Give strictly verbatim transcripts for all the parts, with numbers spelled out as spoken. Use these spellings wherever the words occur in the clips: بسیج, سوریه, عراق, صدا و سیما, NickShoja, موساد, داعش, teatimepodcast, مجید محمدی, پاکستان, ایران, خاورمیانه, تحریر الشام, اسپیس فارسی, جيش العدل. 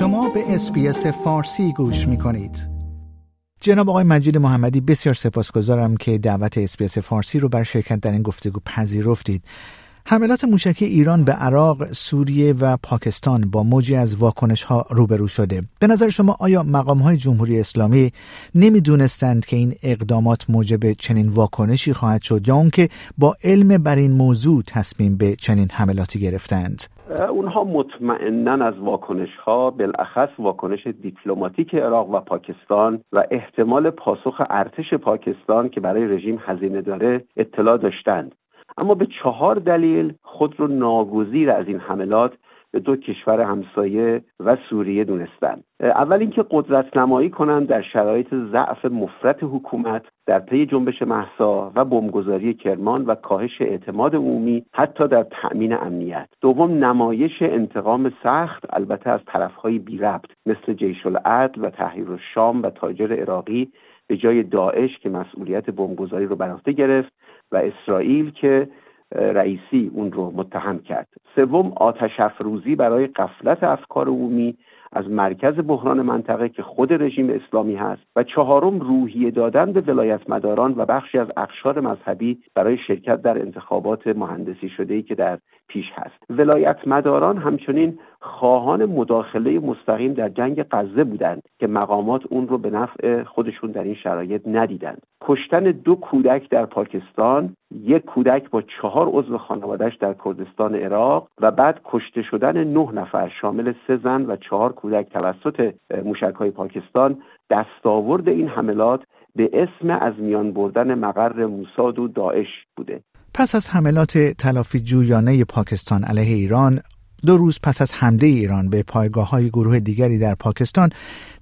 شما به اسپیس فارسی گوش می‌کنید. جناب آقای مجید محمدی، بسیار سپاسگزارم که دعوت اسپیس فارسی رو بر شرکت در این گفتگو پذیرفتید. حملات موشکی ایران به عراق، سوریه و پاکستان با موجی از واکنش‌ها روبرو شده. به نظر شما آیا مقام‌های جمهوری اسلامی نمی‌دونستند که این اقدامات موجب چنین واکنشی خواهد شد یا اون که با علم بر این موضوع تصمیم به چنین حملاتی گرفتند؟ اونها مطمئناً از واکنش‌ها، بالاخص واکنش دیپلماتیک عراق و پاکستان و احتمال پاسخ ارتش پاکستان که برای رژیم هزینه داره اطلاع داشتند. اما به چهار دلیل خود را ناگزیر از این حملات به دو کشور همسایه و سوریه دونستند. اول اینکه قدرت نمایی کنند در شرایط ضعف مفرط حکومت در پی جنبش مهسا و بمبگذاری کرمان و کاهش اعتماد عمومی حتی در تأمین امنیت. دوم، نمایش انتقام سخت البته از طرفهای بی ربط مثل جيش العدل و تحریر الشام و تاجر عراقی به جای داعش که مسئولیت بمبگذاری رو بر عهده گرفت و اسرائیل که رئیسی اون رو متهم کرد. سوم، آتش افروزی برای غفلت افکار عمومی از مرکز بحران منطقه که خود رژیم اسلامی هست. و چهارم، روحیه دادن به ولایتمداران و بخشی از اقشار مذهبی برای شرکت در انتخابات مهندسی شده‌ای که در پیش هست. ولایتمداران همچنین خواهان مداخله مستقیم در جنگ غزه بودند که مقامات اون رو به نفع خودشون در این شرایط ندیدند. کشتن دو کودک در پاکستان، یک کودک با چهار عضو خانواده‌اش در کردستان عراق و بعد کشته شدن نه نفر شامل سه زن و چهار کودک توسط موشک‌های پاکستان، دستاورد این حملات به اسم از میان بردن مقر موساد و داعش بوده. پس از حملات تلافی جویانه پاکستان علیه ایران، دو روز پس از حمله ایران به پایگاه‌های گروه دیگری در پاکستان،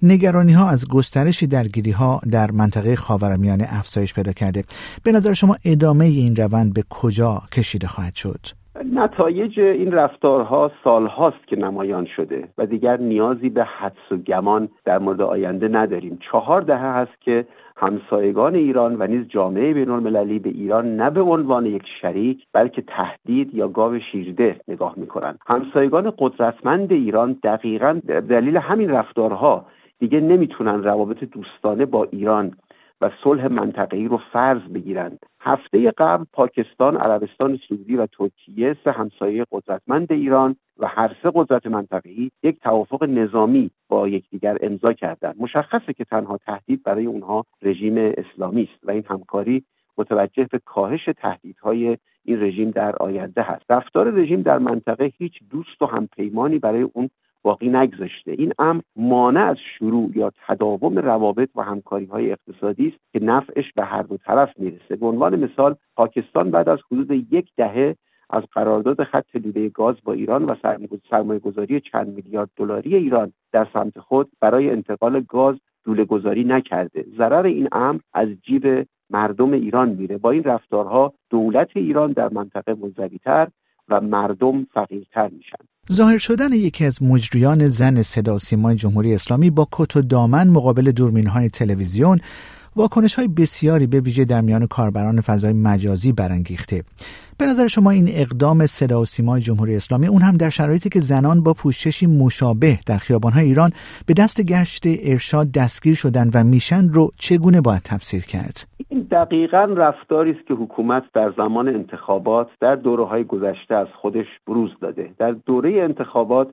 نگرانی‌ها از گسترش درگیری‌ها در منطقه خاورمیانه افزایش پیدا کرده. به نظر شما ادامه این روند به کجا کشیده خواهد شد؟ نتایج این رفتارها سال‌هاست که نمایان شده و دیگر نیازی به حدس و گمان در مورد آینده نداریم. چهار دهه هست که همسایگان ایران و نیز جامعه بین‌المللی به ایران نه به عنوان یک شریک بلکه تهدید یا گاو شیرده نگاه می‌کنند. همسایگان قدرتمند ایران دقیقاً دلیل همین رفتارها دیگه نمی‌تونن روابط دوستانه با ایران و صلح منطقه‌ای رو فرض بگیرند. هفته قبل پاکستان، عربستان سعودی و ترکیه، سه همسایه قدرتمند ایران و هر سه قدرت منطقه‌ای، یک توافق نظامی با یکدیگر امضا کردند. مشخصه که تنها تهدید برای اونها رژیم اسلامی است و این همکاری متوجه به کاهش تهدیدهای این رژیم در آینده هست. رفتار رژیم در منطقه هیچ دوست و همپیمانی برای اون باقی نگذاشته. این امر مانع از شروع یا تداوم روابط و همکاری‌های اقتصادی است که نفعش به هر دو طرف میرسه. به عنوان مثال، پاکستان بعد از حدود یک دهه از قرارداد خط لوله گاز با ایران و سرمایه‌گذاری چند میلیارد دلاری ایران در سمت خود برای انتقال گاز لوله‌گذاری نکرده. ضرر این امر از جیب مردم ایران میره. با این رفتارها دولت ایران در منطقه منزوی‌تر و مردم فقیرتر میشن. ظاهر شدن یکی از مجریان زن صدا و سیمای جمهوری اسلامی با کت و دامن مقابل دوربین‌های تلویزیون واکنش‌های بسیاری به ویژه در میان کاربران فضای مجازی برانگیخته. به نظر شما این اقدام صدا و سیمای جمهوری اسلامی، اون هم در شرایطی که زنان با پوششی مشابه در خیابان‌های ایران به دست گشت ارشاد دستگیر شدن و میشن، رو چگونه باید تفسیر کرد؟ این دقیقاً رفتاری است که حکومت در زمان انتخابات در دوره‌های گذشته از خودش بروز داده. در دوره انتخابات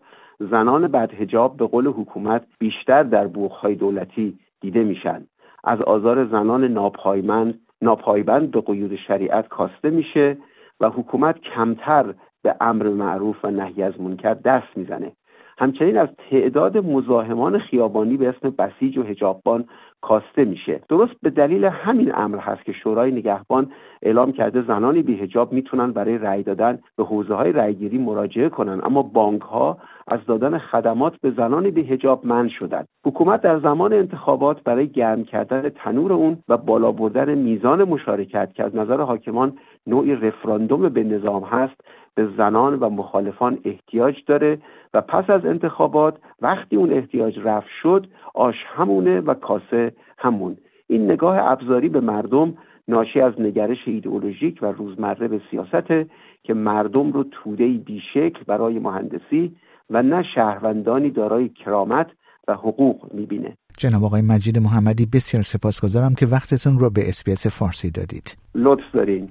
زنان بدحجاب به قول حکومت بیشتر در بوق‌های دولتی دیده میشن. از آزار زنان ناپایمند، ناپایبند به قیود شریعت کاسته میشه و حکومت کمتر به امر معروف و نهی از منکر دست میزنه. همچنین از تعداد مزاحمان خیابانی به اسم بسیج و حجاببان کاسته میشه. درست به دلیل همین امر هست که شورای نگهبان اعلام کرده زنانی بی حجاب میتونن برای رأی دادن به حوزه‌های رأیگیری مراجعه کنن، اما بانک‌ها از دادن خدمات به زنان بی حجاب منع شدن. حکومت در زمان انتخابات برای گرم کردن تنور اون و بالا بردن میزان مشارکت که از نظر حاکمان نوعی رفراندوم به نظام هست، به زنان و مخالفان احتیاج داره و پس از انتخابات وقتی اون احتیاج رفع شد، آش همونه و کاسه همون. این نگاه ابزاری به مردم ناشی از نگرش ایدئولوژیک و روزمره به سیاسته که مردم رو توده‌ای بیشکل برای مهندسی و نه شهروندانی دارای کرامت و حقوق می‌بینه. جناب آقای مجید محمدی، بسیار سپاسگزارم که وقتتون رو به اسپیس فارسی دادید. لطف دارین.